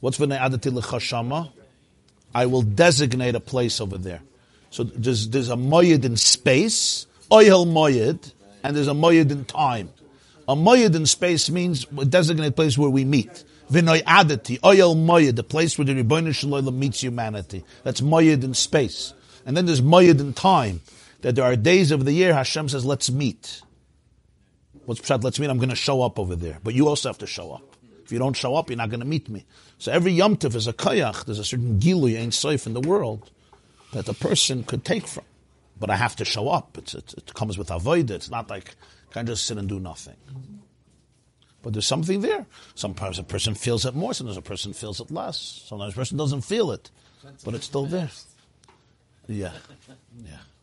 What's v'noyadati l'cha shama? I will designate a place over there. So there's a moyed in space, oyel moyed, and there's a moyed in time. A moyed in space means a designated place where we meet. V'noyadati, oyel moyed, the place where the Ribbono Shel Olam meets humanity. That's moyed in space. And then there's moyed in time, that there are days of the year Hashem says, let's meet. What's pshat, let's meet, I'm going to show up over there. But you also have to show up. If you don't show up, you're not going to meet me. So every Yom Tov is a koyach. There's a certain gilui Ein Sof in the world that a person could take from. But I have to show up. It comes with avodah. It's not like, can I just sit and do nothing? But there's something there. Sometimes a person feels it more. Sometimes a person feels it less. Sometimes a person doesn't feel it. But it's still there. Yeah.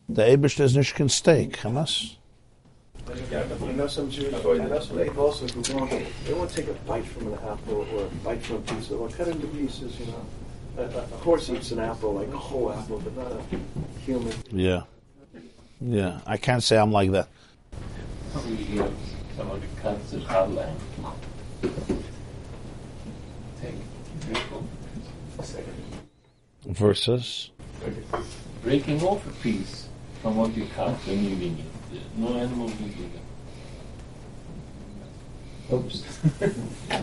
The Eibush is nishkin steak. Hamas. I know some Jews, also who they won't take a bite from an apple or a bite from a pizza. What cut into pieces, you know? A horse eats an apple, like a whole apple, but not a human. Yeah. Yeah, I can't say I'm like that. Somebody cuts his hotline. Versus breaking off a piece from what you cut when you're eating it. No animal will do that.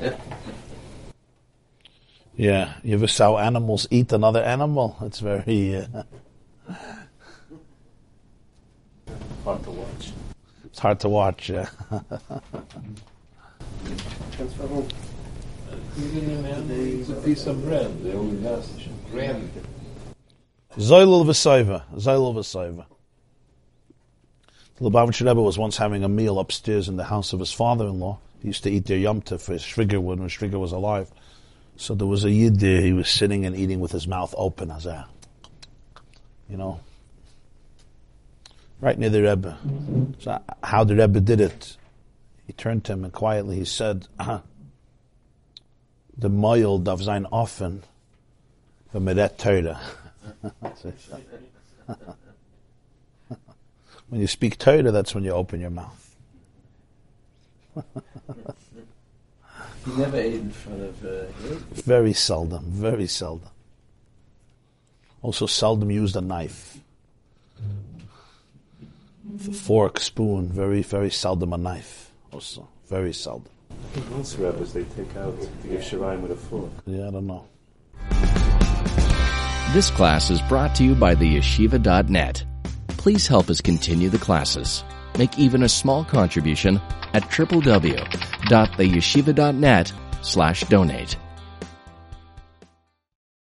Oops. Yeah, you ever saw animals eat another animal? It's very hard to watch. It's hard to watch. Yeah. Even it's a piece of bread. They only last bread. Zoilul v'saiva. Zoilul v'saiva. The Lubavitcher Rebbe was once having a meal upstairs in the house of his father-in-law. He used to eat their Yom Tov for his shviger when shviger was alive. So there was a yid there. He was sitting and eating with his mouth open, as a, you know, right near the Rebbe. So how the Rebbe did it? He turned to him and quietly he said, "The moil of sein offen v'meret Torah." When you speak Torah, that's when you open your mouth. You never ate in front of very seldom, very seldom. Also seldom used a knife. The fork, spoon, very, very seldom a knife. Also, very seldom. I think most rabbis, they take out the Yerushalayim with a fork. Yeah, I don't know. This class is brought to you by the yeshiva.net. Please help us continue the classes. Make even a small contribution at www.theyeshiva.net/donate.